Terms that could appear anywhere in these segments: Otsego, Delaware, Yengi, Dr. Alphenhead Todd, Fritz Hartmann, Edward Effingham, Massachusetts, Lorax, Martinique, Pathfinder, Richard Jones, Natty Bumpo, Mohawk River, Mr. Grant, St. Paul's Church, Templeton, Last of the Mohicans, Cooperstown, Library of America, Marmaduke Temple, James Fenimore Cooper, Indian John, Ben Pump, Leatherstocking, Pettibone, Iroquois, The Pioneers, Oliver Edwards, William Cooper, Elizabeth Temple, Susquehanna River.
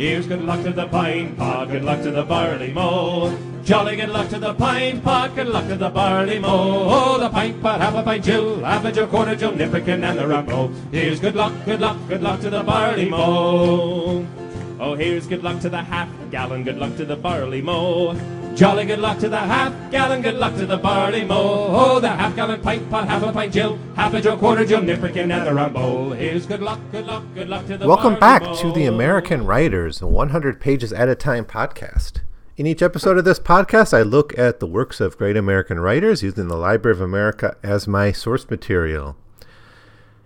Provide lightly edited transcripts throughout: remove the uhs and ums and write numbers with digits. Here's good luck to the pine pot, good luck to the barley mow. Jolly good luck to the pint pot, good luck to the barley mow. Oh, the pint pot, half a pint Jill, half a Jill, quarter Jill, nipperkin and the rumbo. Here's good luck, good luck, good luck to the barley mow. Oh, here's good luck to the half-gallon, good luck to the barley mow. Jolly good luck to the half-gallon, good luck to the barley mow. Oh, the half-gallon pint pot, half a pint Jill, half a Jill, quarter Jill, nipperkin and the rumbo. Here's good luck, good luck, good luck to the Welcome back mow. To the American Writers, a 100 Pages at a Time podcast. In each episode of this podcast, I look at the works of great American writers using the Library of America as my source material.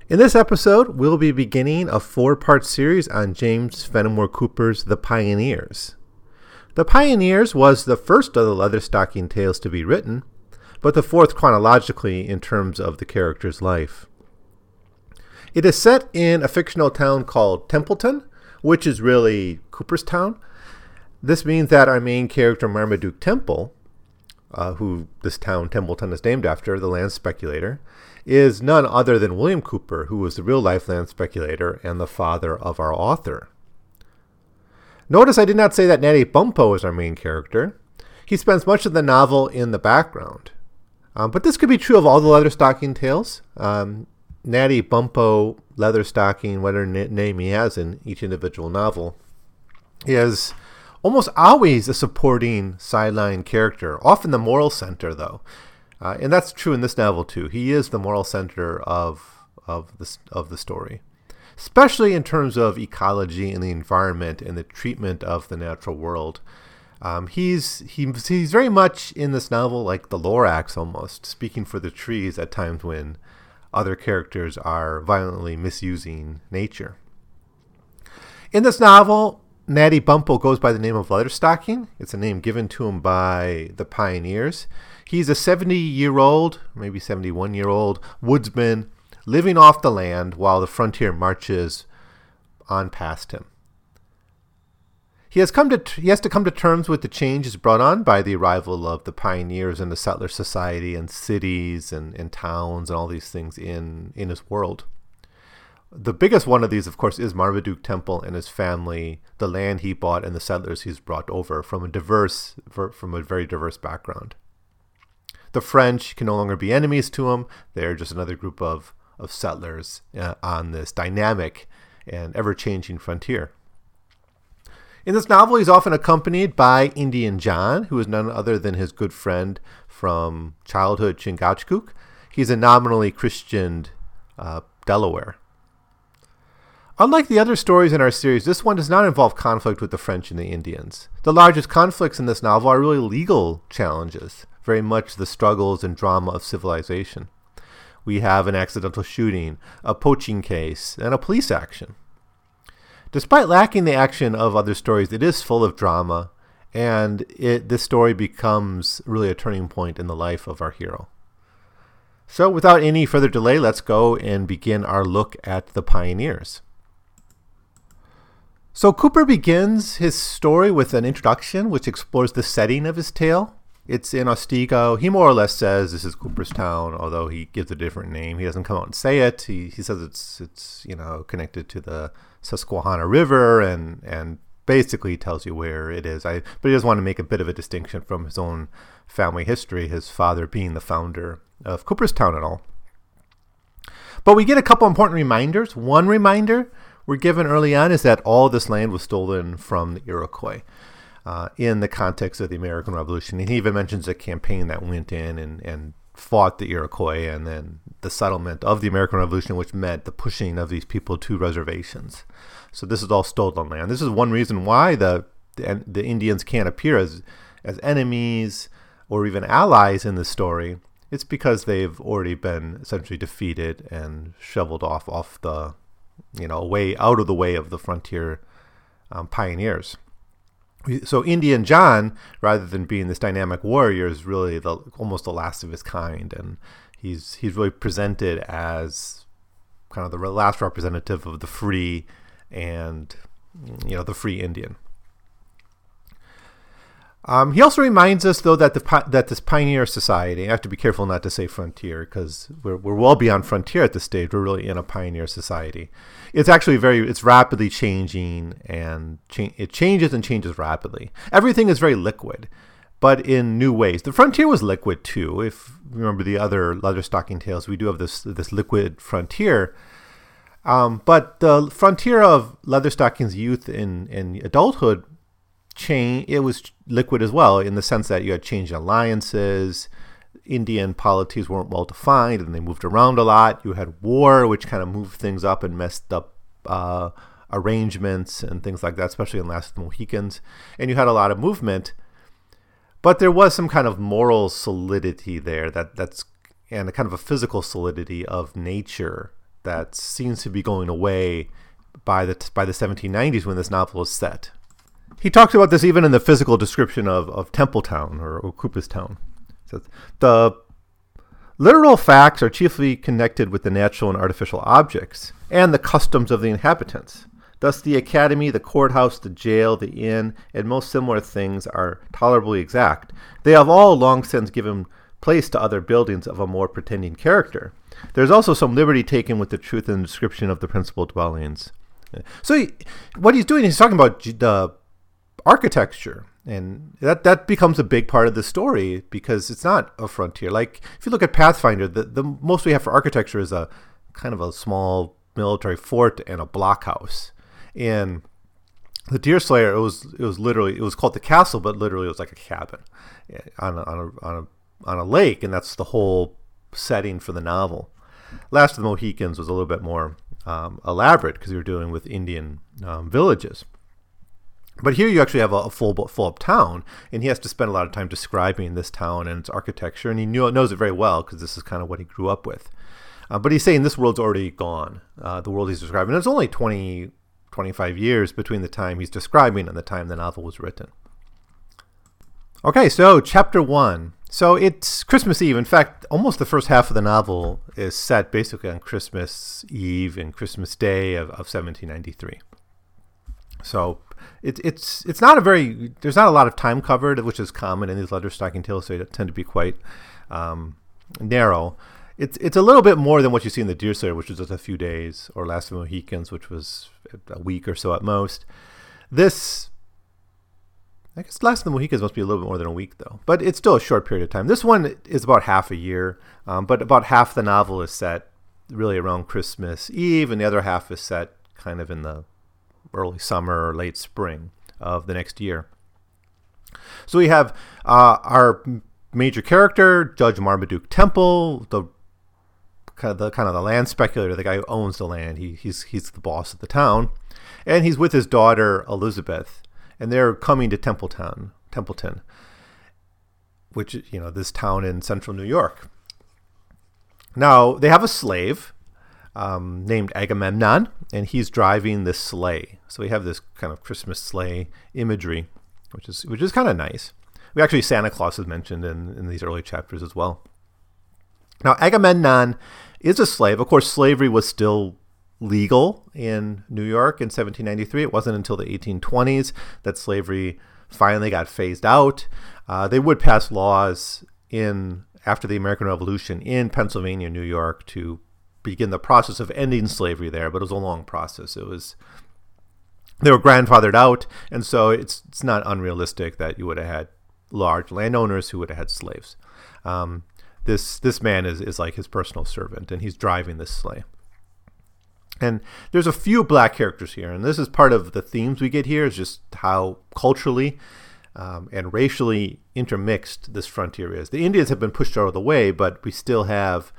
In this episode, we'll be beginning a four-part series on James Fenimore Cooper's The Pioneers. The Pioneers was the first of the Leatherstocking tales to be written, but the fourth chronologically in terms of the character's life. It is set in a fictional town called Templeton, which is really Cooperstown. This means that our main character, Marmaduke Temple, who this town Templeton is named after, the land speculator, is none other than William Cooper, who was the real-life land speculator and the father of our author. Notice I did not say that Natty Bumpo is our main character. He spends much of the novel in the background. But this could be true of all the Leatherstocking tales. Natty Bumpo, Leatherstocking, whatever name he has in each individual novel, is almost always a supporting sideline character, often the moral center, though. And that's true in this novel, too. He is the moral center of the story, especially in terms of ecology and the environment and the treatment of the natural world. He's very much in this novel like the Lorax, almost, speaking for the trees at times when other characters are violently misusing nature. In this novel, Natty Bumpo goes by the name of Leatherstocking. It's a name given to him by the pioneers. He's a 70-year-old, maybe 71-year-old woodsman living off the land while the frontier marches on past him. He has to come to terms with the changes brought on by the arrival of the pioneers and the settler society and cities and towns and all these things in his world. The biggest one of these, of course, is Marmaduke Temple and his family, the land he bought and the settlers he's brought over from a very diverse background. The French can no longer be enemies to him. They're just another group of settlers on this dynamic and ever-changing frontier. In this novel, he's often accompanied by Indian John, who is none other than his good friend from childhood, Chingachgook. He's a nominally Christianed Delaware. Unlike the other stories in our series, this one does not involve conflict with the French and the Indians. The largest conflicts in this novel are really legal challenges, very much the struggles and drama of civilization. We have an accidental shooting, a poaching case, and a police action. Despite lacking the action of other stories, it is full of drama, and this story becomes really a turning point in the life of our hero. So without any further delay, let's go and begin our look at the Pioneers. So Cooper begins his story with an introduction which explores the setting of his tale. It's in Otsego. He more or less says this is Cooperstown, although he gives a different name. He doesn't come out and say it. He says it's connected to the Susquehanna River and basically tells you where it is. But he does want to make a bit of a distinction from his own family history, his father being the founder of Cooperstown and all. But we get a couple important reminders. One reminder we're given early on is that all this land was stolen from the Iroquois in the context of the American Revolution. And he even mentions a campaign that went in and fought the Iroquois and then the settlement of the American Revolution, which meant the pushing of these people to reservations. So this is all stolen land. This is one reason why the Indians can't appear as enemies or even allies in this story. It's because they've already been essentially defeated and shoveled off the way out of the way of the frontier pioneers. So Indian John, rather than being this dynamic warrior, is really almost the last of his kind, and he's really presented as kind of the last representative of the free and the free Indian. He also reminds us, though, that this pioneer society, I have to be careful not to say frontier, because we're well beyond frontier at this stage. We're really in a pioneer society. It's actually it's rapidly changing, and it changes and changes rapidly. Everything is very liquid, but in new ways. The frontier was liquid, too. If you remember the other Leatherstocking tales, we do have this liquid frontier. But the frontier of Leatherstocking's youth and adulthood, it was liquid as well, in the sense that you had changed alliances, Indian polities weren't well defined, and they moved around a lot. You had war, which kind of moved things up and messed up arrangements and things like that, especially in Last of the Mohicans. And you had a lot of movement, but there was some kind of moral solidity there and a kind of a physical solidity of nature that seems to be going away by the 1790s when this novel is set. He talks about this even in the physical description of Templetown or Cooperstown. So the literal facts are chiefly connected with the natural and artificial objects and the customs of the inhabitants. Thus, the academy, the courthouse, the jail, the inn, and most similar things are tolerably exact. They have all long since given place to other buildings of a more pretending character. There's also some liberty taken with the truth in the description of the principal dwellings. So what he's doing, he's talking about the architecture, and that becomes a big part of the story because it's not a frontier. Like if you look at Pathfinder, the most we have for architecture is a kind of a small military fort and a blockhouse. In the Deerslayer, it was called the castle, but literally it was like a cabin on a lake, and that's the whole setting for the novel. Last of the Mohicans was a little bit more elaborate because we were dealing with Indian villages. But here you actually have a full-up town, and he has to spend a lot of time describing this town and its architecture, and he knows it very well because this is kind of what he grew up with. But he's saying this world's already gone, the world he's describing. And it's only 20, 25 years between the time he's describing and the time the novel was written. Okay, so Chapter 1. So it's Christmas Eve. In fact, almost the first half of the novel is set basically on Christmas Eve and Christmas Day of 1793. So it's not there's not a lot of time covered, which is common in these Leatherstocking tales. So they tend to be quite narrow. It's a little bit more than what you see in the Deerslayer, which was just a few days, or Last of the Mohicans, which was a week or so at most. I guess Last of the Mohicans must be a little bit more than a week, though. But it's still a short period of time. This one is about half a year, but about half the novel is set really around Christmas Eve, and the other half is set kind of in the early summer or late spring of the next year. So we have our major character, Judge Marmaduke Temple, the land speculator, the guy who owns the land. He's the boss of the town, and he's with his daughter Elizabeth, and they're coming to Templeton, which this town in central New York. Now they have a slave named Agamemnon, and he's driving this sleigh. So we have this kind of Christmas sleigh imagery, which is kind of nice. We actually, Santa Claus is mentioned in these early chapters as well. Now Agamemnon is a slave. Of course, slavery was still legal in New York in 1793. It wasn't until the 1820s that slavery finally got phased out. They would pass laws after the American Revolution in Pennsylvania, New York, to begin the process of ending slavery there, but it was a long process. They were grandfathered out, and so it's not unrealistic that you would have had large landowners who would have had slaves. This man is like his personal servant, and he's driving this sleigh. And there's a few black characters here, and this is part of the themes we get here, is just how culturally and racially intermixed this frontier is. The Indians have been pushed out of the way, but we still have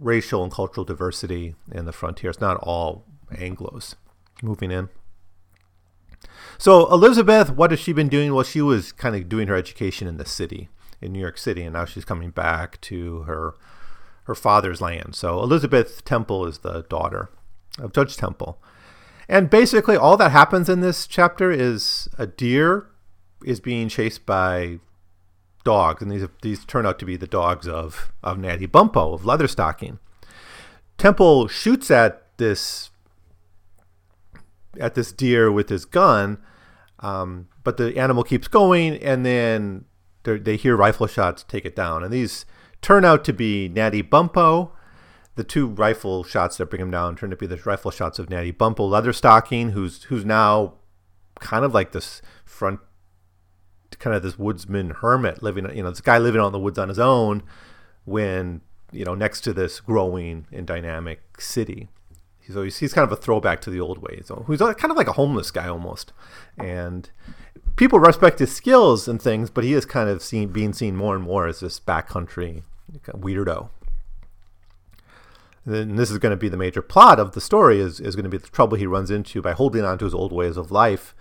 racial and cultural diversity in the frontier. It's not all Anglos moving in. So Elizabeth, what has she been doing? Well, she was kind of doing her education in the city, in New York City, and now she's coming back to her father's land. So Elizabeth Temple is the daughter of Judge Temple. And basically all that happens in this chapter is a deer is being chased by dogs, and these turn out to be the dogs of Natty Bumpo, of Leatherstocking. Temple shoots at this deer with his gun, But the animal keeps going, and then they hear rifle shots take it down. And these turn out to be Natty Bumpo. The two rifle shots that bring him down turn to be the rifle shots of Natty Bumpo Leatherstocking, who's now kind of like this this woodsman hermit living, this guy living out in the woods on his own when, next to this growing and dynamic city. So he's kind of a throwback to the old ways. So he's kind of like a homeless guy almost. And people respect his skills and things, but he is kind of being seen more and more as this backcountry weirdo. And then this is going to be the major plot of the story is going to be the trouble he runs into by holding on to his old ways of life,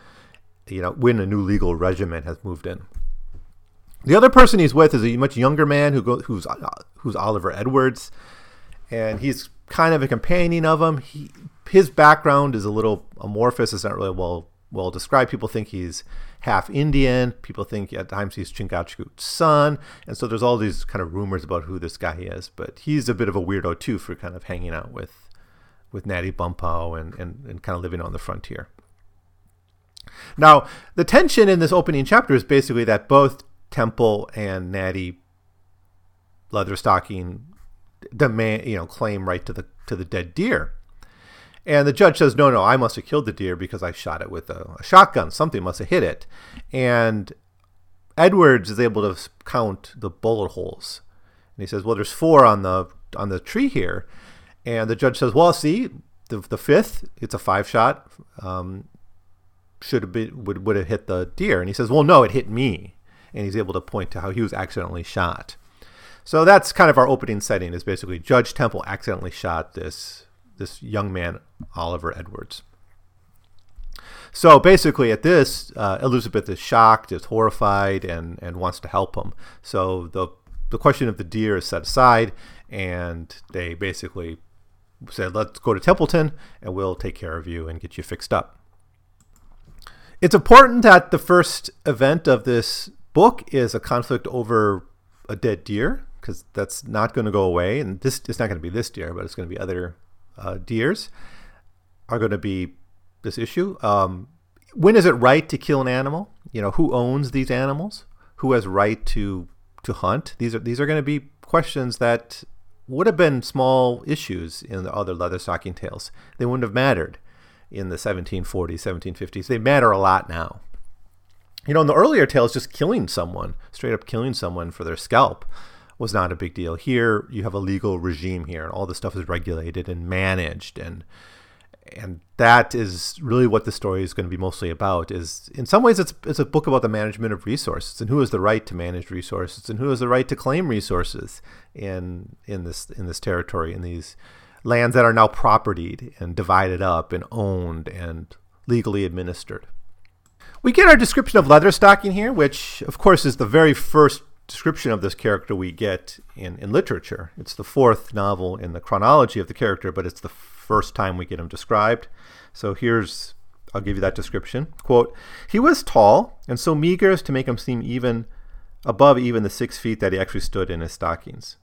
when a new legal regiment has moved in. The other person he's with is a much younger man who's Oliver Edwards, and he's kind of a companion of him. His background is a little amorphous. It's not really well described. People think he's half Indian. People think at times he's Chingachgook's son, and so there's all these kind of rumors about who this guy is. But he's a bit of a weirdo too for kind of hanging out with Natty Bumpo and kind of living on the frontier. Now, the tension in this opening chapter is basically that both Temple and Natty Leatherstocking demand, claim right to the dead deer. And the judge says, no, I must have killed the deer because I shot it with a shotgun. Something must have hit it. And Edwards is able to count the bullet holes. And he says, well, there's four on the tree here. And the judge says, well, see, the fifth, it's a 5-shot, would have hit the deer. And he says, well, no, it hit me. And he's able to point to how he was accidentally shot. So that's kind of our opening setting, is basically Judge Temple accidentally shot this young man, Oliver Edwards. So basically at this, Elizabeth is shocked, is horrified, and wants to help him. So the question of the deer is set aside, and they basically said, let's go to Templeton, and we'll take care of you and get you fixed up. It's important that the first event of this book is a conflict over a dead deer, because that's not going to go away. And this is not going to be this deer, but it's going to be other deers are going to be this issue. When is it right to kill an animal? Who owns these animals? Who has right to hunt? These are going to be questions that would have been small issues in the other Leatherstocking tales. They wouldn't have mattered in the 1740s, 1750s. They matter a lot now. In the earlier tales, just killing someone, straight up killing someone for their scalp, was not a big deal. Here, you have a legal regime here, and all this stuff is regulated and managed, and that is really what the story is going to be mostly about. Is in some ways, it's a book about the management of resources and who has the right to manage resources and who has the right to claim resources in this territory, in these lands that are now propertied and divided up and owned and legally administered. We get our description of Leatherstocking here, which of course is the very first description of this character we get in literature. It's the fourth novel in the chronology of the character, but it's the first time we get him described. So I'll give you that description. Quote, "He was tall and so meager as to make him seem even above even the 6 feet that he actually stood in his stockings.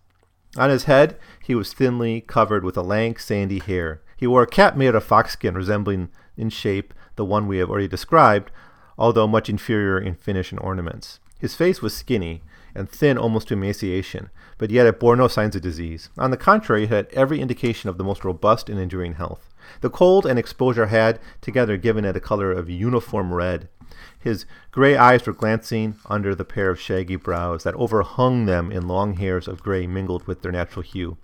On his head, he was thinly covered with a lank, sandy hair. He wore a cap made of fox skin resembling in shape the one we have already described, although much inferior in finish and ornaments. His face was skinny and thin almost to emaciation, but yet it bore no signs of disease. On the contrary, it had every indication of the most robust and enduring health. The cold and exposure had, together, given it a color of uniform red. His gray eyes were glancing under the pair of shaggy brows that overhung them in long hairs of gray mingled with their natural hue.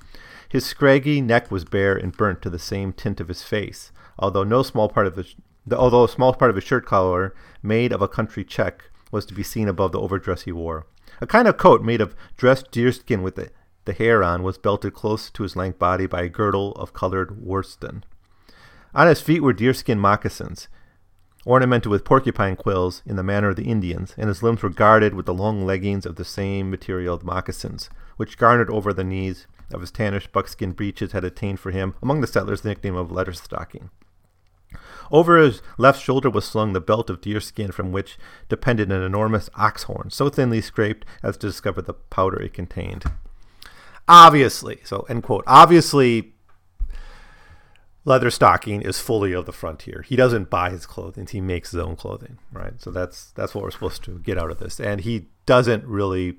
His scraggy neck was bare and burnt to the same tint of his face, although a small part of his shirt collar, made of a country check, was to be seen above the overdress he wore. A kind of coat made of dressed deerskin with the hair on was belted close to his lank body by a girdle of colored worsted. On his feet were deerskin moccasins, ornamented with porcupine quills in the manner of the Indians, and his limbs were guarded with the long leggings of the same material of moccasins, which garnered over the knees of his tannish buckskin breeches had attained for him, among the settlers, the nickname of Leatherstocking. Over his left shoulder was slung the belt of deerskin from which depended an enormous ox horn, so thinly scraped as to discover the powder it contained." Obviously, Leatherstocking is fully of the frontier. He doesn't buy his clothing; he makes his own clothing, right? So that's what we're supposed to get out of this. And he doesn't really.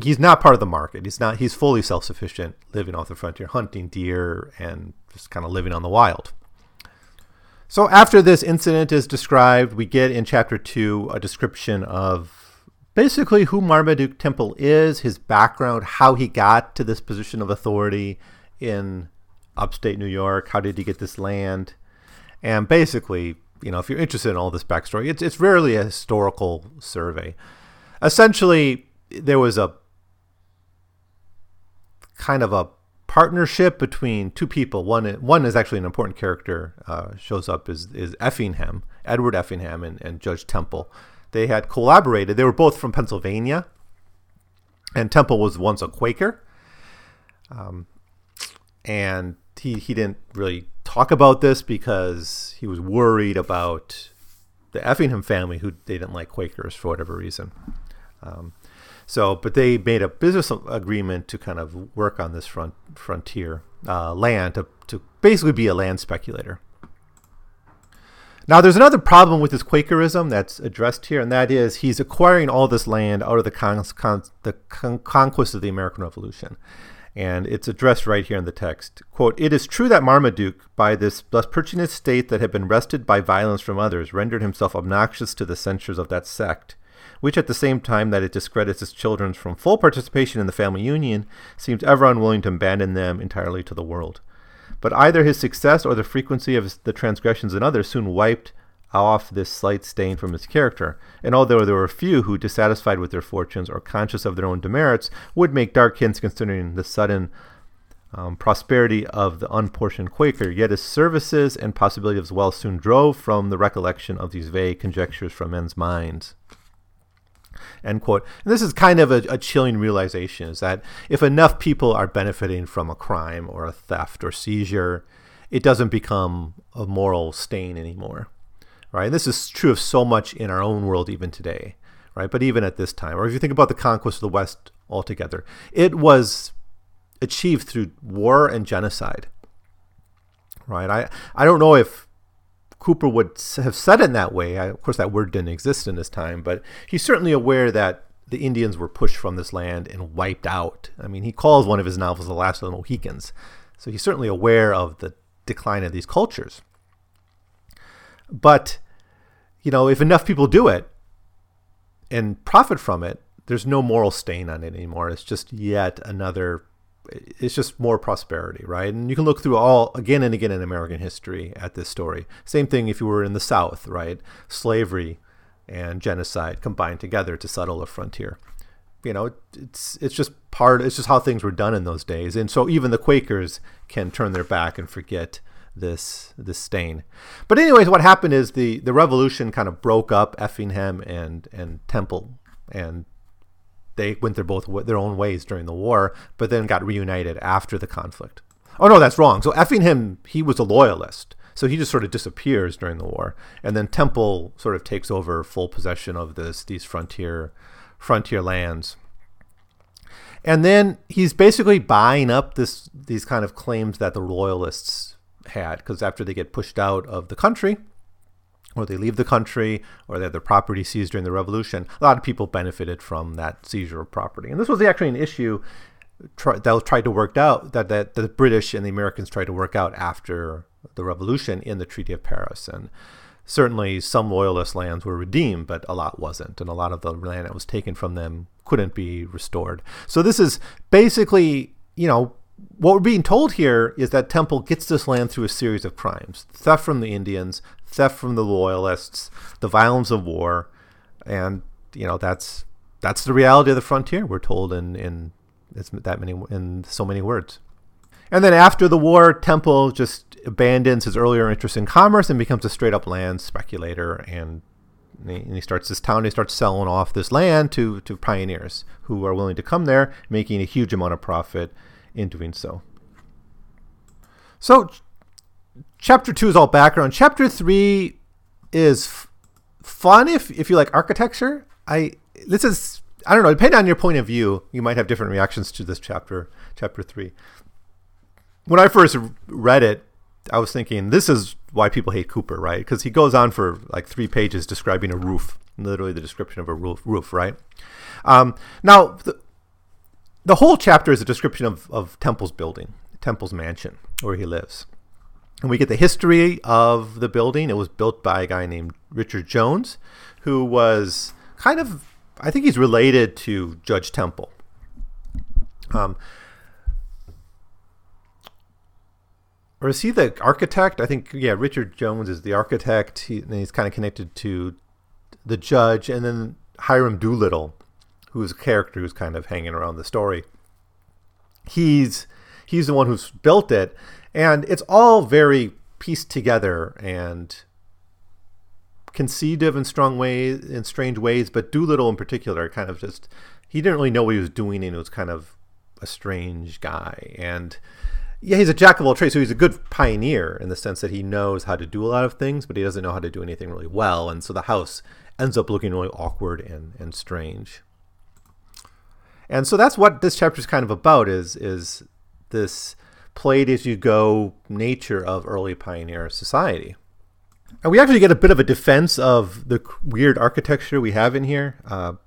He's not part of the market. He's not. He's fully self-sufficient, living off the frontier, hunting deer, and just kind of living on the wild. So after this incident is described, we get in Chapter 2 a description of basically who Marmaduke Temple is, his background, how he got to this position of authority in upstate New York, how did he get this land, and basically, you know, if you're interested in all this backstory, it's rarely a historical survey. Essentially, there was a kind of a partnership between two people. One is actually an important character, shows up, is Effingham, Edward Effingham, and Judge Temple. They had collaborated. They were both from Pennsylvania, and Temple was once a Quaker. And he didn't really talk about this because he was worried about the Effingham family, who they didn't like Quakers for whatever reason. But they made a business agreement to kind of work on this frontier land to basically be a land speculator. Now, there's another problem with this Quakerism that's addressed here, and that is he's acquiring all this land out of the conquest of the American Revolution. And it's addressed right here in the text. Quote, "It is true that Marmaduke, by this Pluspurchinian state that had been wrested by violence from others, rendered himself obnoxious to the censures of that sect, which at the same time that it discredits its children from full participation in the family union, seems ever unwilling to abandon them entirely to the world. But either his success or the frequency of the transgressions in others soon wiped off this slight stain from his character, and although there were few who, dissatisfied with their fortunes or conscious of their own demerits, would make dark hints concerning the sudden prosperity of the unportioned Quaker, yet his services and possibility of his wealth soon drove from the recollection of these vague conjectures from men's minds." End quote. And this is kind of a chilling realization, is that if enough people are benefiting from a crime or a theft or seizure, it doesn't become a moral stain anymore. Right? And this is true of so much in our own world even today, right? But even at this time, or if you think about the conquest of the West altogether, it was achieved through war and genocide, right? I don't know if Cooper would have said it in that way. Of course, that word didn't exist in his time, but he's certainly aware that the Indians were pushed from this land and wiped out. I mean, he calls one of his novels The Last of the Mohicans. So he's certainly aware of the decline of these cultures. But, you know, if enough people do it and profit from it, there's no moral stain on it anymore. It's just it's just more prosperity, right? And you can look through all, again and again in American history, at this story. Same thing if you were in the South, right? Slavery and genocide combined together to settle a frontier. You know, it's just how things were done in those days. And so even the Quakers can turn their back and forget this stain. But anyways, what happened is the revolution kind of broke up Effingham and Temple, and they went their own ways during the war, but then got reunited after the conflict. Oh no, that's wrong. So Effingham, he was a loyalist, so he just sort of disappears during the war, and then Temple sort of takes over full possession of these frontier lands. And then he's basically buying up these kind of claims that the loyalists had, because after they get pushed out of the country, or they leave the country, or they have their property seized during the revolution, a lot of people benefited from that seizure of property. And this was actually an issue that was tried to work out, that the British and the Americans tried to work out after the revolution in the Treaty of Paris. And certainly some loyalist lands were redeemed, but a lot wasn't, and a lot of the land that was taken from them couldn't be restored. So this is basically, you know, what we're being told here is that Temple gets this land through a series of crimes: theft from the Indians, theft from the loyalists, the violence of war. And, you know, that's the reality of the frontier, we're told in so many words. And then after the war, Temple just abandons his earlier interest in commerce and becomes a straight up land speculator, and he starts this town. He starts selling off this land to pioneers who are willing to come there, making a huge amount of profit in doing so. So Chapter 2 is all background. Chapter 3 is fun if you like architecture. I don't know, depending on your point of view, you might have different reactions to this chapter 3. When I first read it, I was thinking, this is why people hate Cooper, right? Because he goes on for like 3 pages describing a roof, literally the description of a roof, right? Now, the whole chapter is a description of Temple's building, Temple's mansion, where he lives. And we get the history of the building. It was built by a guy named Richard Jones, who was kind of, I think he's related to Judge Temple. Or is he the architect? I think, yeah, Richard Jones is the architect. And he's kind of connected to the judge. And then Hiram Doolittle, who is a character who's kind of hanging around the story. He's the one who's built it. And it's all very pieced together and conceived in strong ways, in strange ways. But Doolittle in particular kind of just, he didn't really know what he was doing. And it was kind of a strange guy. And yeah, he's a jack of all trades, so he's a good pioneer in the sense that he knows how to do a lot of things, but he doesn't know how to do anything really well. And so the house ends up looking really awkward and strange. And so that's what this chapter is kind of about, is this played-as-you-go nature of early pioneer society. And we actually get a bit of a defense of the weird architecture we have in here.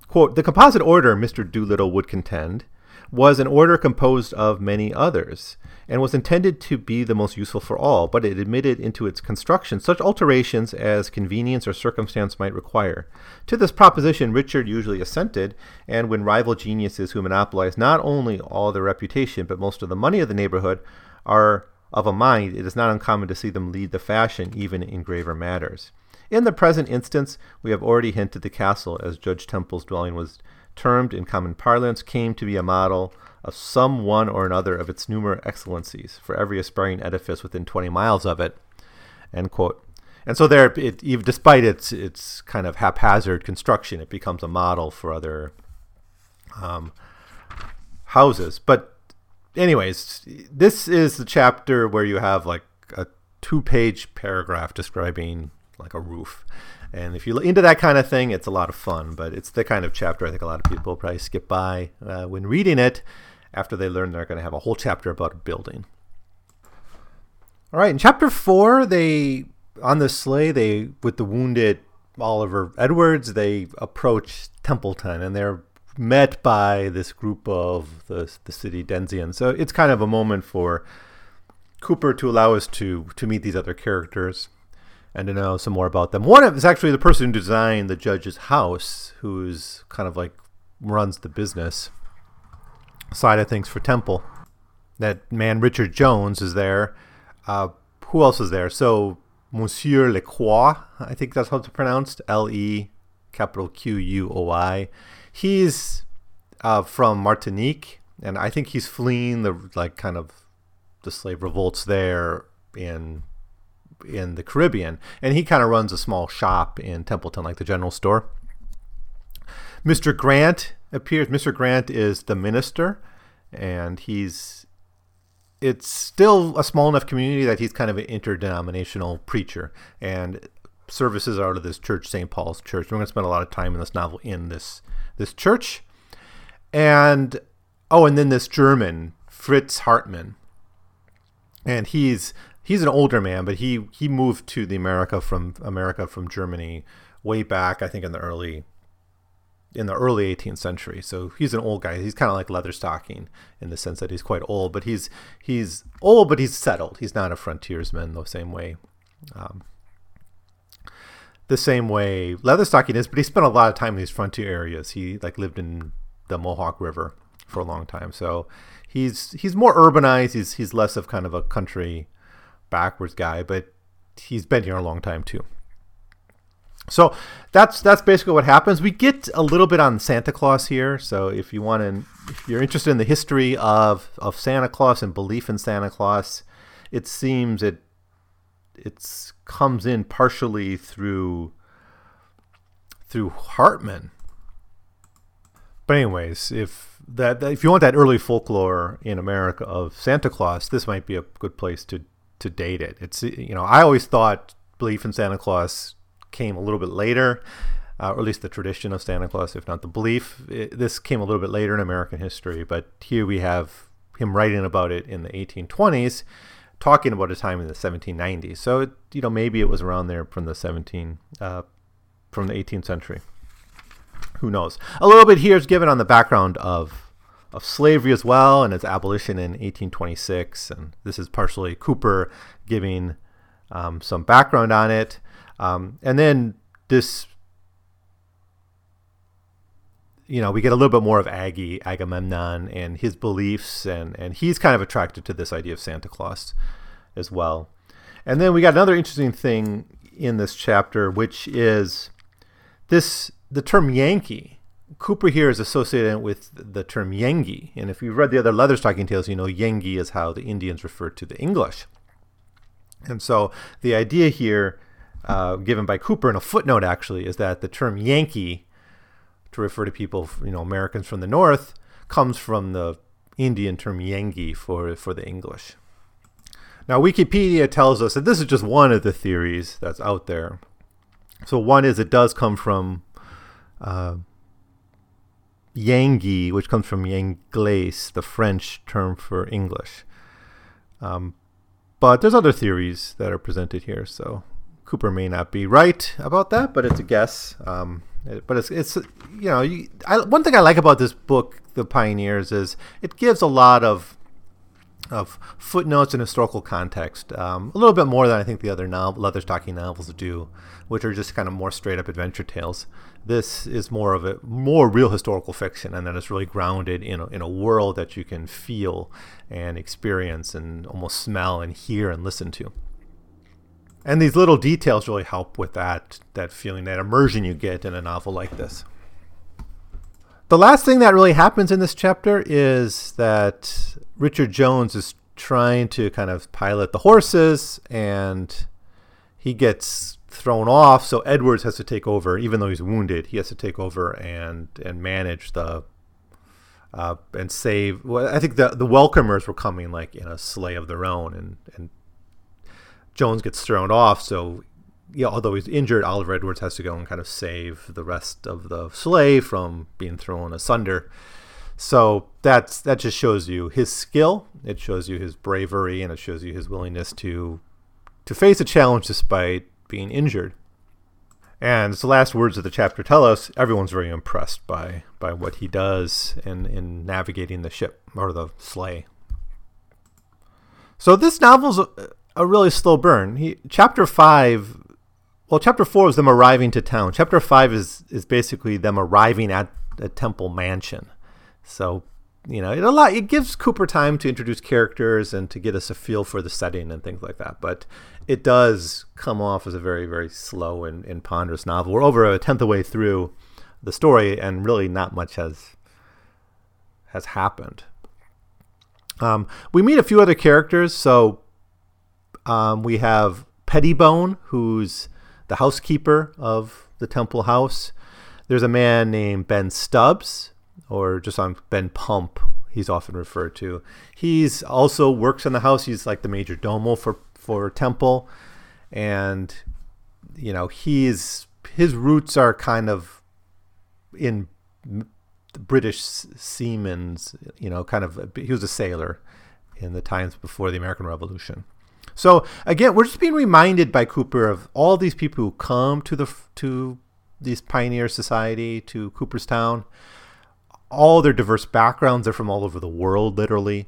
Quote, "The composite order, Mr. Doolittle would contend, was an order composed of many others, and was intended to be the most useful for all, but it admitted into its construction such alterations as convenience or circumstance might require. To this proposition, Richard usually assented, and when rival geniuses who monopolize not only all their reputation, but most of the money of the neighborhood, are of a mind, it is not uncommon to see them lead the fashion, even in graver matters. In the present instance, we have already hinted the castle, as Judge Temple's dwelling was termed in common parlance, came to be a model of some one or another of its numerous excellencies for every aspiring edifice within 20 miles of it," end quote. And so there, despite its kind of haphazard construction, it becomes a model for other houses. But anyways, this is the chapter where you have like a 2-page paragraph describing like a roof. And if you're into that kind of thing, it's a lot of fun. But it's the kind of chapter I think a lot of people probably skip by when reading it, after they learn they're going to have a whole chapter about a building. All right, in chapter 4, on the sleigh, with the wounded Oliver Edwards, they approach Templeton, and they're met by this group of the city denizens. So it's kind of a moment for Cooper to allow us to meet these other characters and to know some more about them. One is actually the person who designed the judge's house, who's kind of like runs the business side of things for Temple. That man, Richard Jones, is there. Who else is there? So, Monsieur Le Croix, I think that's how it's pronounced. LeQuoi. He's from Martinique, and I think he's fleeing the slave revolts there in the Caribbean. And he kind of runs a small shop in Templeton, like the general store. Mr. Grant appears. Mr. Grant is the minister, and it's still a small enough community that he's kind of an interdenominational preacher, and services out of this church, St. Paul's Church. We're going to spend a lot of time in this novel in this church. And then this German, Fritz Hartmann. And he's an older man, but he moved to America from Germany way back, I think, in the early 18th century. So he's an old guy. He's kind of like Leatherstocking in the sense that he's quite old, but he's old, but he's settled. He's not a frontiersman the same way. The same way Leatherstocking is, but he spent a lot of time in these frontier areas. He lived in the Mohawk River for a long time. So he's more urbanized. He's less of kind of a country backwards guy, but he's been here a long time too. So that's basically what happens. We get a little bit on Santa Claus here. So if you're interested in the history of Santa Claus and belief in Santa Claus, it seems it comes in partially through Hartmann. But anyways, if you want that early folklore in America of Santa Claus, this might be a good place to date it. It's, I always thought belief in Santa Claus came a little bit later, or at least the tradition of Santa Claus, if not the belief. This came a little bit later in American history, but here we have him writing about it in the 1820s, talking about a time in the 1790s. So, maybe it was around there from the 18th century. Who knows? A little bit here is given on the background of slavery as well, and its abolition in 1826. And this is partially Cooper giving some background on it. And then this, we get a little bit more of Agamemnon and his beliefs, and he's kind of attracted to this idea of Santa Claus as well. And then we got another interesting thing in this chapter, which is the term Yankee. Cooper here is associated with the term Yengi. And if you've read the other Leatherstocking tales, Yengi is how the Indians referred to the English. And so the idea here given by Cooper in a footnote actually is that the term Yankee to refer to people, Americans from the North, comes from the Indian term Yengi for the English. Now, Wikipedia tells us that this is just one of the theories that's out there. So one is it does come from Yengi, which comes from Yanglais, the French term for English. But there's other theories that are presented here, so Cooper may not be right about that, but it's a guess. But it's one thing I like about this book, The Pioneers, is it gives a lot of footnotes and historical context, a little bit more than I think the other Leatherstocking novels do, which are just kind of more straight up adventure tales. This is more of more real historical fiction, and that it's really grounded in a world that you can feel and experience and almost smell and hear and listen to. And these little details really help with that feeling, that immersion you get in a novel like this. The last thing that really happens in this chapter is that Richard Jones is trying to kind of pilot the horses, and he gets thrown off, so Edwards has to take over. Even though he's wounded, he has to take over and manage the and save. Well, I think the welcomers were coming like in a sleigh of their own, and Jones gets thrown off, so although he's injured, Oliver Edwards has to go and kind of save the rest of the sleigh from being thrown asunder. So that just shows you his skill, it shows you his bravery, and it shows you his willingness to face a challenge despite being injured. And the last words of the chapter tell us everyone's very impressed by what he does in navigating the ship or the sleigh. So this novel's a really slow burn. Chapter 4 is them arriving to town. Chapter 5 is basically them arriving at a Temple mansion. So, it gives Cooper time to introduce characters and to get us a feel for the setting and things like that. But it does come off as a very, very slow and ponderous novel. We're over 1/10 of the way through the story, and really not much has happened. We meet a few other characters, so... we have Pettibone, who's the housekeeper of the Temple house. There's a man named Ben Stubbs, or just on Ben Pump, he's often referred to. He's also works in the house. He's like the major domo for Temple. And, his roots are kind of in British seamen's, he was a sailor in the times before the American Revolution. So again, we're just being reminded by Cooper of all these people who come to these pioneer society, to Cooperstown. All their diverse backgrounds are from all over the world, literally.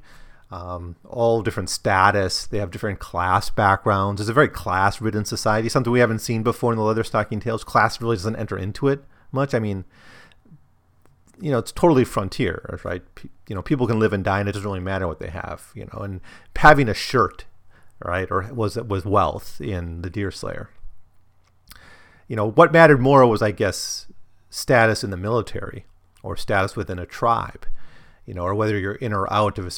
All different status. They have different class backgrounds. It's a very class-ridden society, something we haven't seen before in the Leatherstocking tales. Class really doesn't enter into it much. I mean, it's totally frontier, right? People can live and die, and it doesn't really matter what they have, and having a shirt, right, or was wealth in The Deerslayer. What mattered more was, I guess, status in the military or status within a tribe, or whether you're in or out of a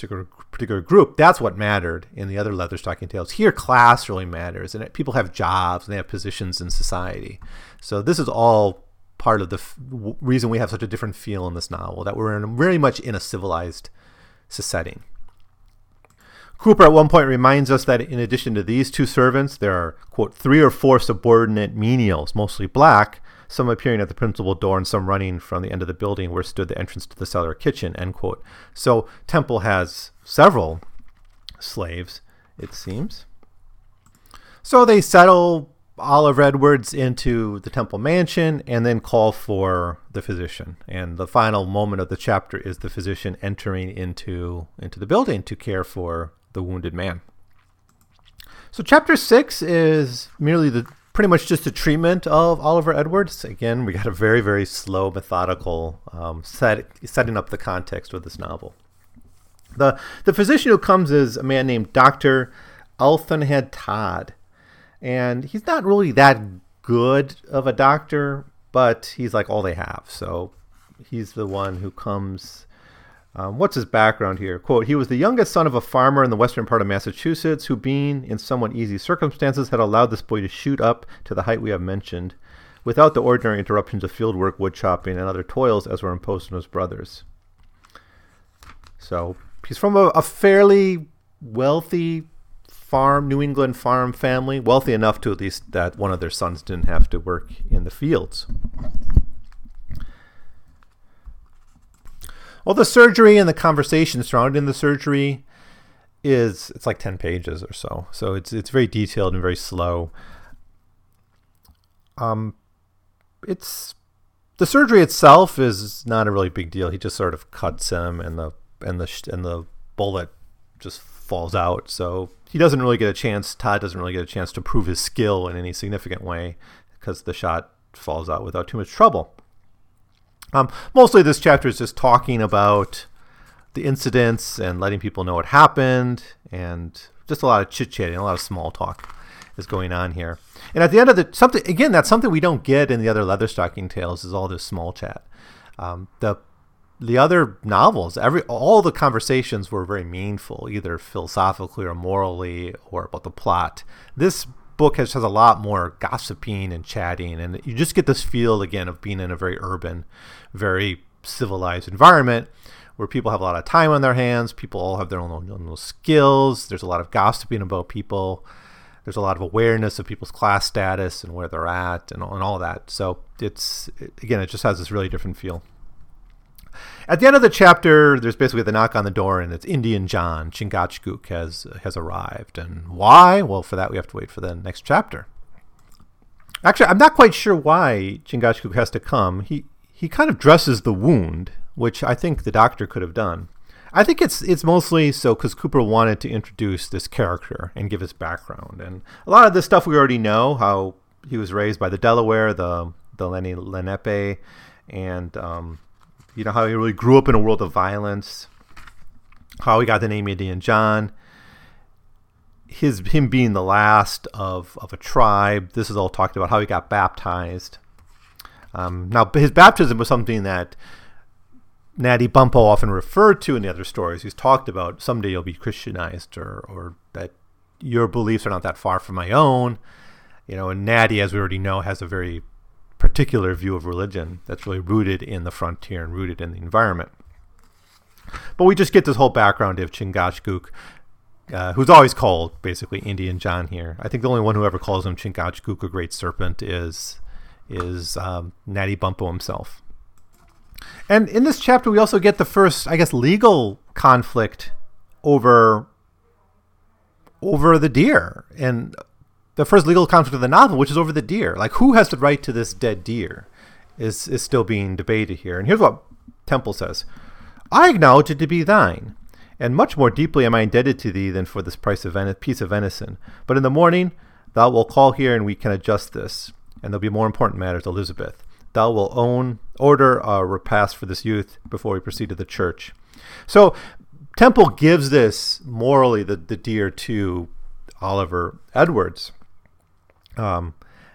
particular group. That's what mattered in the other Leatherstocking tales. Here, class really matters, and people have jobs and they have positions in society. So this is all part of the reason we have such a different feel in this novel, that we're very much in a civilized setting. Cooper at one point reminds us that in addition to these two servants, there are, quote, 3 or 4 subordinate menials, mostly black, some appearing at the principal door and some running from the end of the building where stood the entrance to the cellar kitchen, end quote. So Temple has several slaves, it seems. So they settle Oliver Edwards into the Temple Mansion and then call for the physician. And the final moment of the chapter is the physician entering into the building to care for the wounded man. So chapter 6 is merely pretty much just the treatment of Oliver Edwards. Again, we got a very, very slow, methodical setting up the context of this novel. The physician who comes is a man named Dr. Alphenhead Todd. And he's not really that good of a doctor, but he's like all they have. So he's the one who comes. What's his background here? Quote, he was the youngest son of a farmer in the western part of Massachusetts who, being in somewhat easy circumstances, had allowed this boy to shoot up to the height we have mentioned without the ordinary interruptions of field work, wood chopping, and other toils as were imposed on his brothers. So he's from a fairly wealthy farm, New England farm family, wealthy enough to at least that one of their sons didn't have to work in the fields. Well, the surgery and the conversation surrounding the surgery it's like 10 pages or so. So it's very detailed and very slow. The surgery itself is not a really big deal. He just sort of cuts him, and the bullet just falls out. So he doesn't really get a chance. Todd doesn't really get a chance to prove his skill in any significant way because the shot falls out without too much trouble. Mostly this chapter is just talking about the incidents and letting people know what happened, and just a lot of chit-chatting, a lot of small talk is going on here. And at the end of that's something we don't get in the other Leatherstocking tales, is all this small chat. The other novels, all the conversations were very meaningful, either philosophically or morally or about the plot. This book has a lot more gossiping and chatting, and you just get this feel again of being in a very urban, very civilized environment where people have a lot of time on their hands. People all have their own skills. There's a lot of gossiping about people. There's a lot of awareness of people's class status and where they're at and all that. So it just has this really different feel. At the end of the chapter, there's basically the knock on the door, and it's Indian John, Chingachgook, has arrived. And why? Well, for that, we have to wait for the next chapter. Actually, I'm not quite sure why Chingachgook has to come. He kind of dresses the wound, which I think the doctor could have done. I think it's mostly so because Cooper wanted to introduce this character and give his background. And a lot of this stuff we already know, how he was raised by the Delaware, the Lenape, and... you know, how he really grew up in a world of violence, how he got the name Indian John, him being the last of a tribe. This is all talked about, how he got baptized. Now, his baptism was something that Natty Bumpo often referred to in the other stories. He's talked about someday you'll be Christianized, or that your beliefs are not that far from my own. You know, and Natty, as we already know, has a very particular view of religion that's really rooted in the frontier and rooted in the environment. But we just get this whole background of Chingachgook, who's always called basically Indian John here. I think the only one who ever calls him Chingachgook or Great Serpent is Natty Bumpo himself. And in this chapter, we also get the first, I guess, legal conflict over the deer, and the first legal conflict of the novel, which is over the deer. Like, who has the right to this dead deer is still being debated here. And here's what Temple says. I acknowledge it to be thine, and much more deeply am I indebted to thee than for this piece of venison. But in the morning thou wilt call here, and we can adjust this. And there'll be more important matters, Elizabeth. Thou wilt order a repast for this youth before we proceed to the church. So Temple gives this, morally, the deer to Oliver Edwards.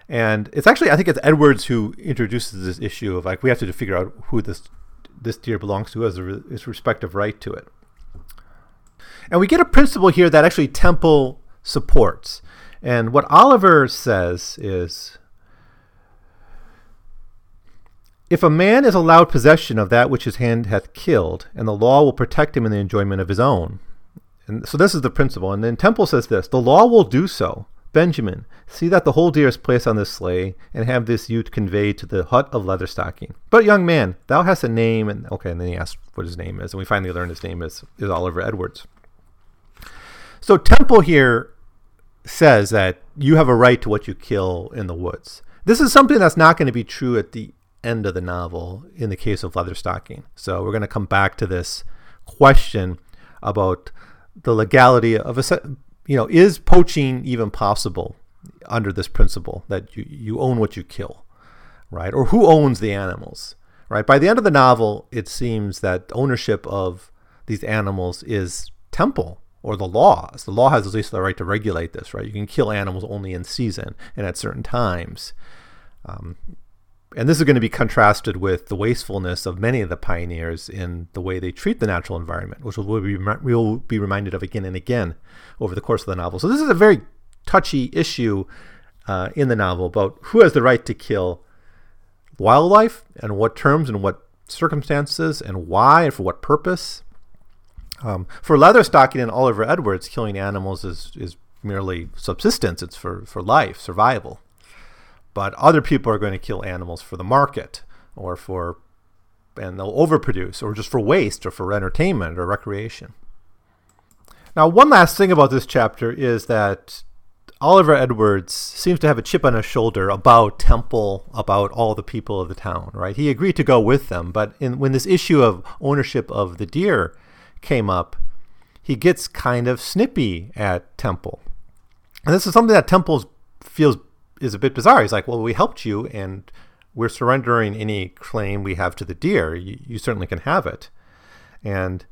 And it's actually, I think it's Edwards who introduces this issue of, like, we have to figure out who this deer belongs to, as its respective right to it. And we get a principle here that actually Temple supports. And what Oliver says is, if a man is allowed possession of that which his hand hath killed, and the law will protect him in the enjoyment of his own. And so this is the principle. And then Temple says this, the law will do so. Benjamin, see that the whole deer is placed on this sleigh, and have this youth conveyed to the hut of Leatherstocking. But, young man, thou hast a name, and then he asks what his name is, and we finally learn his name is Oliver Edwards. So Temple here says that you have a right to what you kill in the woods. This is something that's not going to be true at the end of the novel in the case of Leatherstocking. So we're going to come back to this question about the legality of is poaching even possible under this principle that you own what you kill, right? Or who owns the animals, right? By the end of the novel, it seems that ownership of these animals is Temple or the laws. The law has at least the right to regulate this, right? You can kill animals only in season and at certain times. And this is going to be contrasted with the wastefulness of many of the pioneers in the way they treat the natural environment, which we'll be reminded of again and again over the course of the novel. So this is a very touchy issue in the novel about who has the right to kill wildlife and what terms and what circumstances and why and for what purpose. For Leatherstocking and Oliver Edwards, killing animals is merely subsistence. It's for life, survival. But other people are going to kill animals for the market or and they'll overproduce or just for waste or for entertainment or recreation. Now, one last thing about this chapter is that Oliver Edwards seems to have a chip on his shoulder about Temple, about all the people of the town, right? He agreed to go with them, but when this issue of ownership of the deer came up, he gets kind of snippy at Temple. And this is something that Temple feels is a bit bizarre. He's like, well, we helped you and we're surrendering any claim we have to the deer. You certainly can have it. And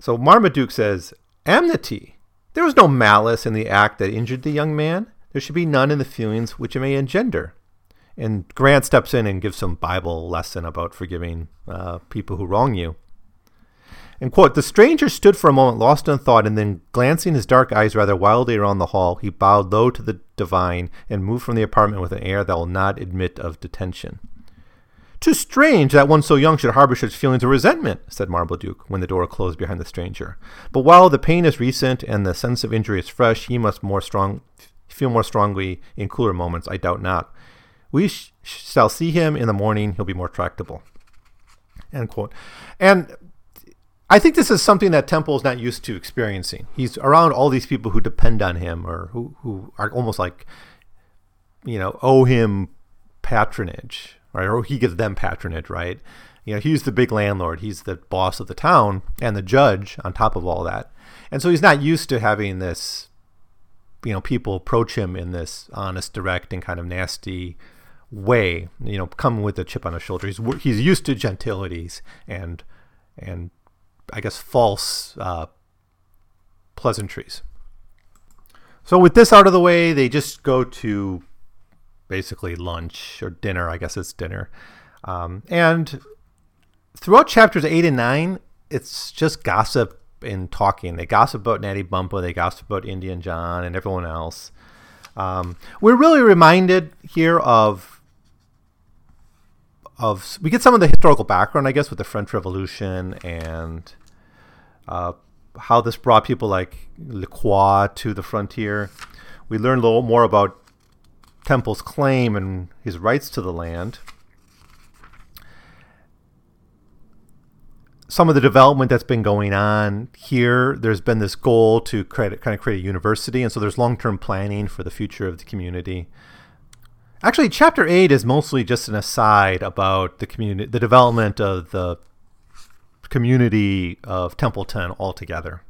so Marmaduke says, amnesty. There was no malice in the act that injured the young man. There should be none in the feelings which it may engender. And Grant steps in and gives some Bible lesson about forgiving people who wrong you. And quote, the stranger stood for a moment lost in thought, and then glancing his dark eyes rather wildly around the hall, he bowed low to the divine and moved from the apartment with an air that will not admit of detention. Too strange that one so young should harbor such feelings of resentment, said Marmaduke, when the door closed behind the stranger. But while the pain is recent and the sense of injury is fresh, he must feel more strongly in cooler moments, I doubt not. We shall see him in the morning, he'll be more tractable. End quote. And I think this is something that Temple is not used to experiencing. He's around all these people who depend on him or who are almost like, owe him patronage, right? Or he gives them patronage, right? He's the big landlord. He's the boss of the town and the judge on top of all that. And so he's not used to having this, people approach him in this honest, direct, and kind of nasty way, come with a chip on his shoulder. He's used to gentilities and I guess, false pleasantries. So with this out of the way, they just go to basically lunch or dinner. I guess it's dinner. And throughout chapters 8 and 9, it's just gossip and talking. They gossip about Natty Bumpo. They gossip about Indian John and everyone else. We're really reminded here of we get some of the historical background, I guess, with the French Revolution and how this brought people like Le Croix to the frontier. We learn a little more about Temple's claim and his rights to the land. Some of the development that's been going on here, there's been this goal to create a university, and so there's long-term planning for the future of the community. Actually, Chapter 8 is mostly just an aside about the development of the community of Templeton altogether.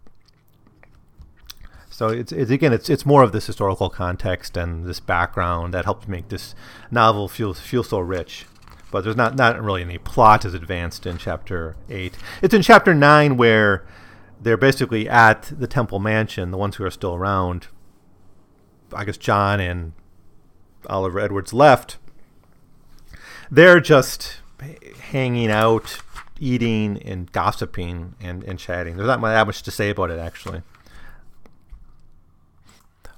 So it's more of this historical context and this background that helped make this novel feel so rich. But there's not really any plot as advanced in Chapter 8. It's in Chapter 9 where they're basically at the Temple Mansion, the ones who are still around. I guess John and Oliver Edwards left. They're just hanging out, eating and gossiping and chatting. There's not that much to say about it, actually.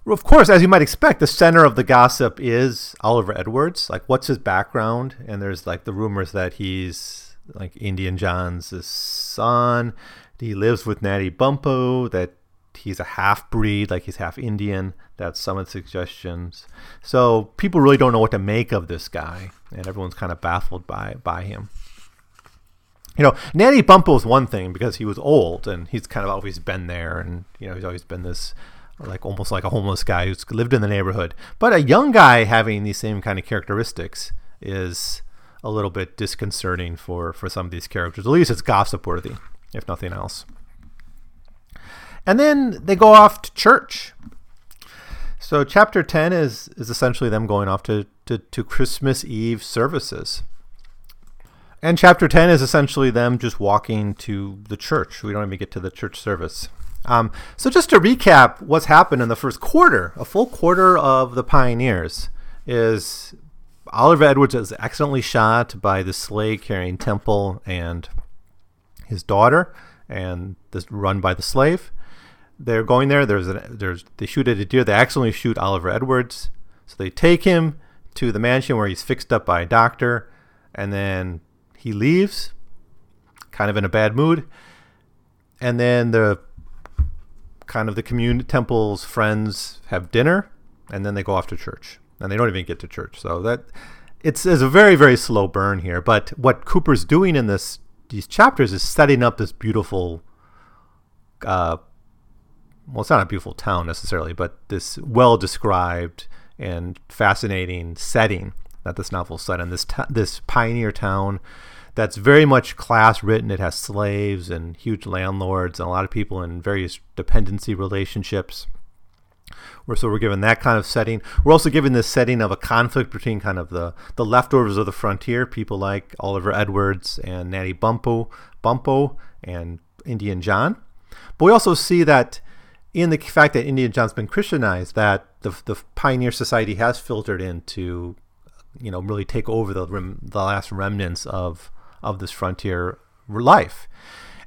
Of course, as you might expect, the center of the gossip is Oliver Edwards. Like, what's his background? And there's like the rumors that he's like Indian John's son. He lives with Natty Bumpo, that he's a half-breed, like he's half-Indian. That's some of the suggestions. So people really don't know what to make of this guy, and everyone's kind of baffled by him. you know, Natty Bumpo is one thing because he was old and he's kind of always been there, and you know, he's always been this like almost like a homeless guy who's lived in the neighborhood. But a young guy having these same kind of characteristics is a little bit disconcerting for some of these characters. At least it's gossip worthy, if nothing else. And then they go off to church. So chapter 10 is essentially them going off to Christmas Eve services. And chapter 10 is essentially them just walking to the church. We don't even get to the church service. So just to recap what's happened in the first quarter, a full quarter of The Pioneers, is Oliver Edwards is accidentally shot by the sleigh carrying Temple and his daughter, and this run by the slave. They're going there. They shoot at a deer. They accidentally shoot Oliver Edwards. So they take him to the mansion where he's fixed up by a doctor, and then he leaves, kind of in a bad mood. And then the Temple's friends have dinner, and then they go off to church, and they don't even get to church. So that it's a very, very slow burn here. But what Cooper's doing in these chapters is setting up this beautiful. Well, it's not a beautiful town necessarily, but this well-described and fascinating setting that this novel's set in, this pioneer town that's very much class-written. It has slaves and huge landlords and a lot of people in various dependency relationships. So we're given that kind of setting. We're also given this setting of a conflict between kind of the leftovers of the frontier, people like Oliver Edwards and Natty Bumpo and Indian John. But we also see that in the fact that Indian John's been Christianized, that the pioneer society has filtered in to, you know, really take over the last remnants of this frontier life.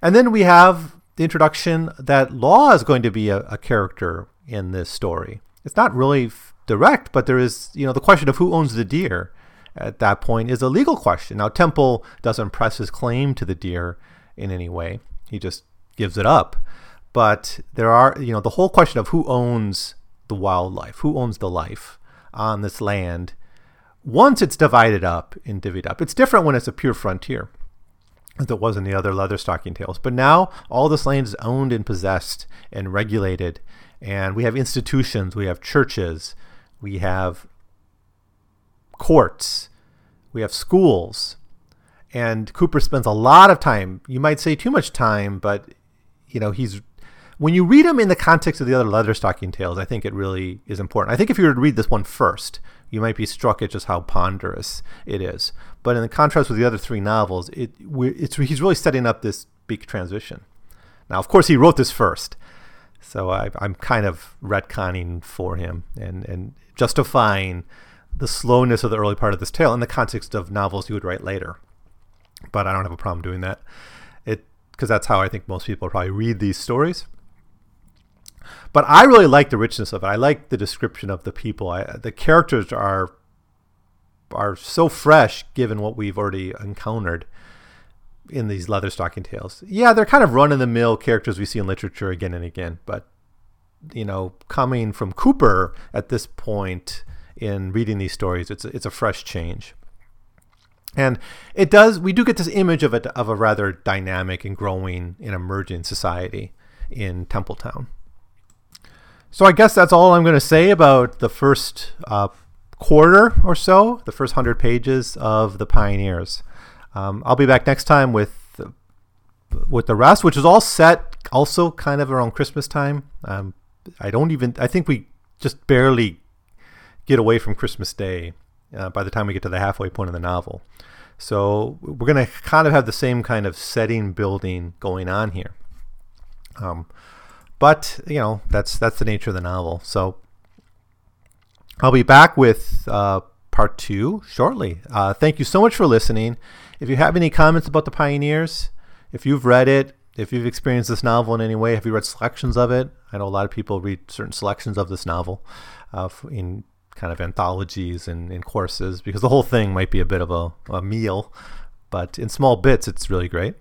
And then we have the introduction that Law is going to be a character in this story. It's not really direct, but there is, you know, the question of who owns the deer at that point is a legal question. Now, Temple doesn't press his claim to the deer in any way. He just gives it up. But there are, you know, the whole question of who owns the wildlife, who owns the life on this land, once it's divided up and divvied up. It's different when it's a pure frontier, as it was in the other Leatherstocking tales. But now all this land is owned and possessed and regulated. And we have institutions, we have churches, we have courts, we have schools. And Cooper spends a lot of time, you might say too much time, but, you know, he's... When you read them in the context of the other Leatherstocking tales, I think it really is important. I think if you were to read this one first, you might be struck at just how ponderous it is. But in the contrast with the other three novels, he's really setting up this big transition. Now, of course, he wrote this first, so I'm kind of retconning for him and justifying the slowness of the early part of this tale in the context of novels he would write later. But I don't have a problem doing that, because that's how I think most people probably read these stories. But I really like the richness of it. I like the description of the people. The characters are so fresh, given what we've already encountered in these Leatherstocking tales. Yeah, they're kind of run-of-the-mill characters we see in literature again and again. But, you know, coming from Cooper at this point in reading these stories, it's a fresh change. And it does. We do get this image of a rather dynamic and growing and emerging society in Templetown. So I guess that's all I'm going to say about the first quarter or so, the first 100 pages of The Pioneers. I'll be back next time with the rest, which is all set also kind of around Christmas time. I think we just barely get away from Christmas Day by the time we get to the halfway point of the novel. So we're going to kind of have the same kind of setting building going on here. But, you know, that's the nature of the novel. So I'll be back with part 2 shortly. Thank you so much for listening. If you have any comments about The Pioneers, if you've read it, if you've experienced this novel in any way, have you read selections of it? I know a lot of people read certain selections of this novel in kind of anthologies and in courses, because the whole thing might be a bit of a meal. But in small bits, it's really great.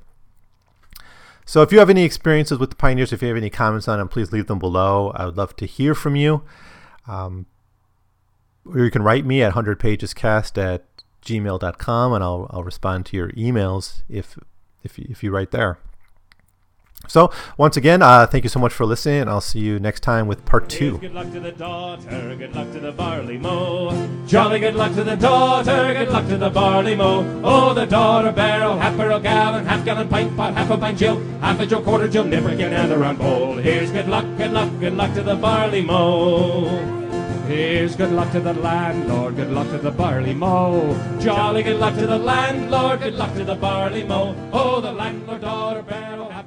So if you have any experiences with The Pioneers, if you have any comments on them, please leave them below. I would love to hear from you. Or you can write me at 100pagescast@gmail.com, and I'll respond to your emails if if you write there. So, once again, thank you so much for listening, and I'll see you next time with part 2. Here's good luck to the daughter, good luck to the barley mow. Jolly good luck to the daughter, good luck to the barley mow. Oh, the daughter barrel, half barrel gallon, half gallon pint pot, half a pint jill, half a jill, quarter jill, never get another round bowl. Here's good luck, good luck, good luck to the barley mow. Here's good luck to the landlord, good luck to the barley mow. Jolly good luck to the landlord, good luck to the barley mow. Oh, the landlord daughter barrel.